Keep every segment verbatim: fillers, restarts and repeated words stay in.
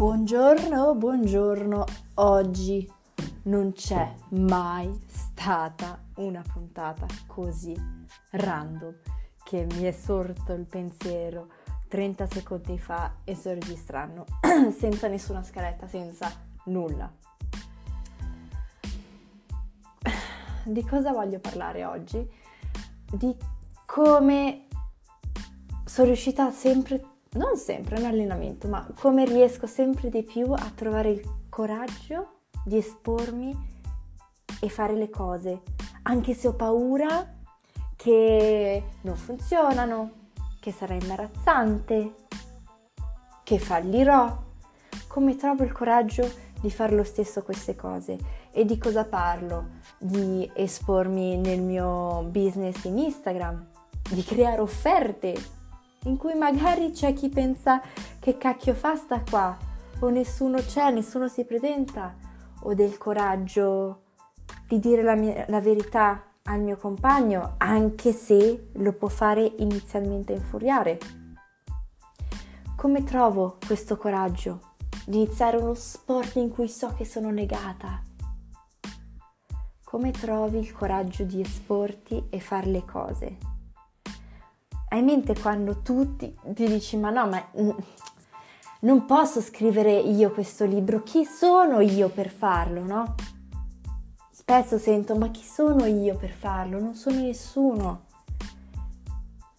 Buongiorno, buongiorno, oggi non c'è mai stata una puntata così random che mi è sorto il pensiero trenta secondi fa e sto registrando senza nessuna scaletta, senza nulla. Di cosa voglio parlare oggi? Di come sono riuscita sempre non sempre un allenamento, ma come riesco sempre di più a trovare il coraggio di espormi e fare le cose, anche se ho paura che non funzionano, che sarà imbarazzante, che fallirò. Come trovo il coraggio di fare lo stesso queste cose? E di cosa parlo? Di espormi nel mio business in Instagram, di creare offerte in cui magari c'è chi pensa che cacchio fa sta qua, o nessuno c'è, nessuno si presenta, o del coraggio di dire la, mia, la verità al mio compagno, anche se lo può fare inizialmente infuriare. Come trovo questo coraggio di iniziare uno sport in cui so che sono negata? Come trovi il coraggio di esporti e fare le cose? Hai in mente quando tu ti, ti dici ma no, ma non posso scrivere io questo libro, chi sono io per farlo, no? Spesso sento ma chi sono io per farlo, non sono nessuno.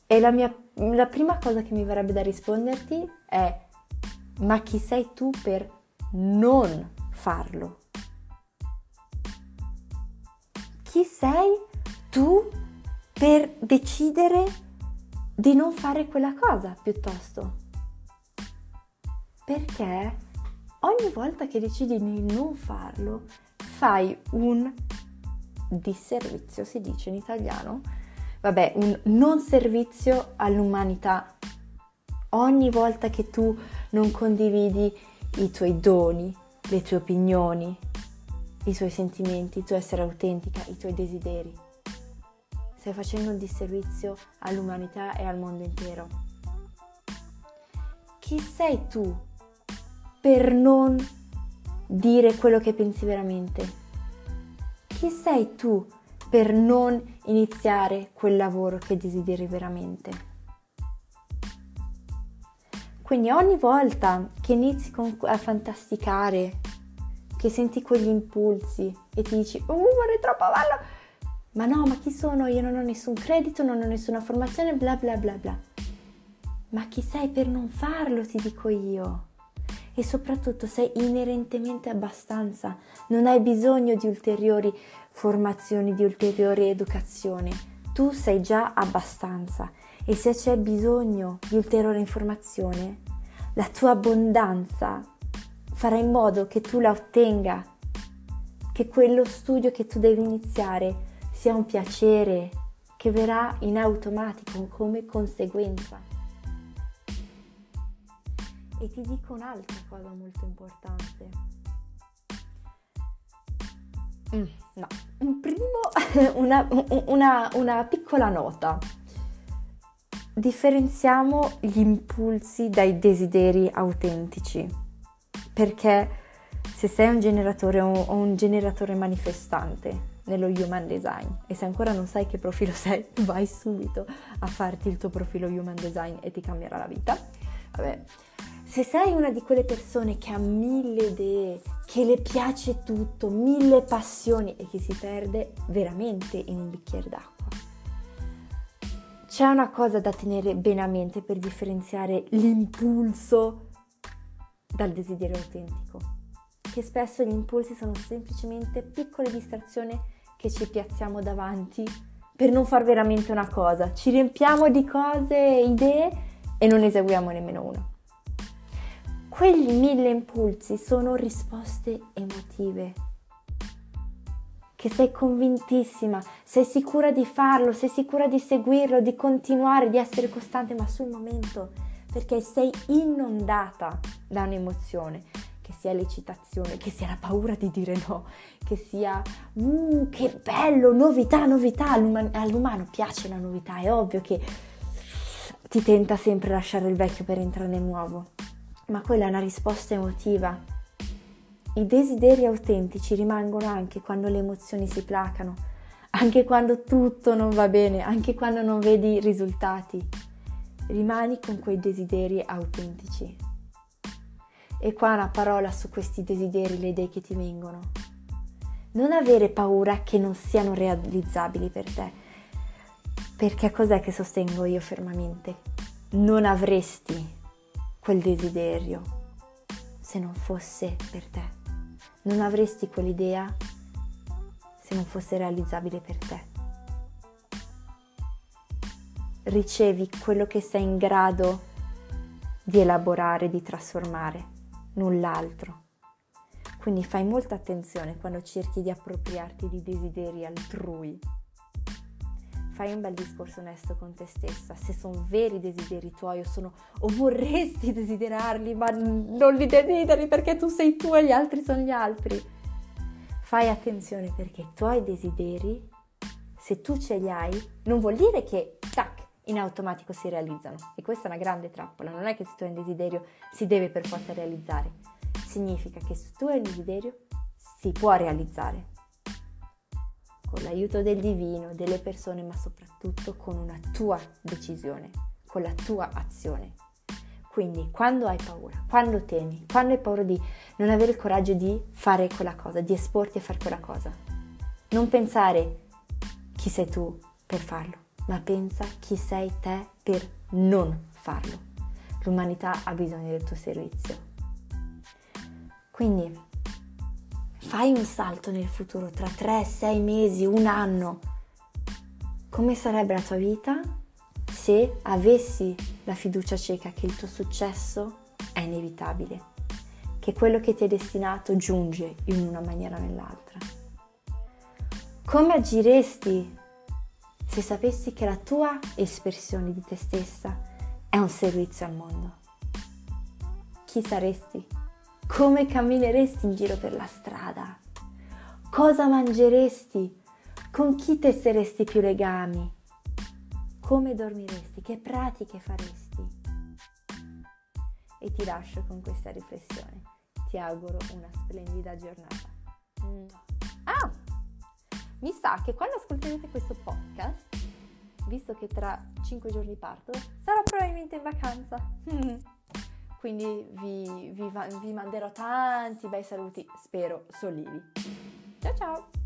E la, mia, la prima cosa che mi verrebbe da risponderti è ma chi sei tu per non farlo? Chi sei tu per decidere di non fare quella cosa piuttosto? Perché ogni volta che decidi di non farlo fai un disservizio, si dice in italiano, vabbè, un non servizio all'umanità. Ogni volta che tu non condividi i tuoi doni, le tue opinioni, i tuoi sentimenti, il tuo essere autentica, i tuoi desideri, stai facendo un disservizio all'umanità e al mondo intero. Chi sei tu per non dire quello che pensi veramente? Chi sei tu per non iniziare quel lavoro che desideri veramente? Quindi ogni volta che inizi a fantasticare, che senti quegli impulsi e ti dici «Uh, vorrei troppo farlo!» Ma no, ma chi sono? Io non ho nessun credito, non ho nessuna formazione, bla bla bla bla. Ma chi sei per non farlo, ti dico io. E soprattutto sei inerentemente abbastanza. Non hai bisogno di ulteriori formazioni, di ulteriore educazione. Tu sei già abbastanza. E se c'è bisogno di ulteriore informazione, la tua abbondanza farà in modo che tu la ottenga. Che quello studio che tu devi iniziare sia un piacere che verrà in automatico come conseguenza. E ti dico un'altra cosa molto importante. Mm, no, un primo, una, una, una piccola nota. Differenziamo gli impulsi dai desideri autentici, perché se sei un generatore o un generatore manifestante nello Human Design, e se ancora non sai che profilo sei, vai subito a farti il tuo profilo Human Design e ti cambierà la vita. Vabbè. Se sei una di quelle persone che ha mille idee, che le piace tutto, mille passioni e che si perde veramente in un bicchiere d'acqua, c'è una cosa da tenere bene a mente per differenziare l'impulso dal desiderio autentico. Che spesso gli impulsi sono semplicemente piccole distrazioni che ci piazziamo davanti per non far veramente una cosa. Ci riempiamo di cose, idee e non eseguiamo nemmeno una. Quegli mille impulsi sono risposte emotive. Che sei convintissima, sei sicura di farlo, sei sicura di seguirlo, di continuare, di essere costante, ma sul momento, perché sei inondata da un'emozione. Che sia l'eccitazione, che sia la paura di dire no, che sia uh, che bello, novità, novità, all'uman- all'umano piace la novità, è ovvio che ti tenta sempre lasciare il vecchio per entrare nel nuovo, ma quella è una risposta emotiva. I desideri autentici rimangono anche quando le emozioni si placano, anche quando tutto non va bene, anche quando non vedi risultati. Rimani con quei desideri autentici. E qua una parola su questi desideri, le idee che ti vengono. Non avere paura che non siano realizzabili per te, perché cos'è che sostengo io fermamente? Non avresti quel desiderio se non fosse per te. Non avresti quell'idea se non fosse realizzabile per te. Ricevi quello che sei in grado di elaborare, di trasformare, null'altro. Quindi fai molta attenzione quando cerchi di appropriarti di desideri altrui. Fai un bel discorso onesto con te stessa, se sono veri desideri tuoi o sono o vorresti desiderarli, ma non li desideri perché tu sei tu e gli altri sono gli altri. Fai attenzione, perché i tuoi desideri, se tu ce li hai, non vuol dire che tac, in automatico si realizzano. E questa è una grande trappola. Non è che se tu hai un desiderio si deve per forza realizzare. Significa che se tu hai un desiderio si può realizzare, con l'aiuto del divino, delle persone, ma soprattutto con una tua decisione, con la tua azione. Quindi quando hai paura, quando temi, quando hai paura di non avere il coraggio di fare quella cosa, di esporti a fare quella cosa, non pensare chi sei tu per farlo, ma pensa chi sei te per non farlo. L'umanità ha bisogno del tuo servizio. Quindi fai un salto nel futuro, tra tre, sei mesi, un anno. Come sarebbe la tua vita se avessi la fiducia cieca che il tuo successo è inevitabile, che quello che ti è destinato giunge in una maniera o nell'altra? Come agiresti se sapessi che la tua espressione di te stessa è un servizio al mondo? Chi saresti? Come cammineresti in giro per la strada? Cosa mangeresti? Con chi tesseresti più legami? Come dormiresti? Che pratiche faresti? E ti lascio con questa riflessione. Ti auguro una splendida giornata. Mm. Ah! Mi sa che quando ascolterete questo podcast, visto che tra cinque giorni parto, sarò probabilmente in vacanza. Quindi vi, vi, vi manderò tanti bei saluti, spero, solivi. Ciao ciao!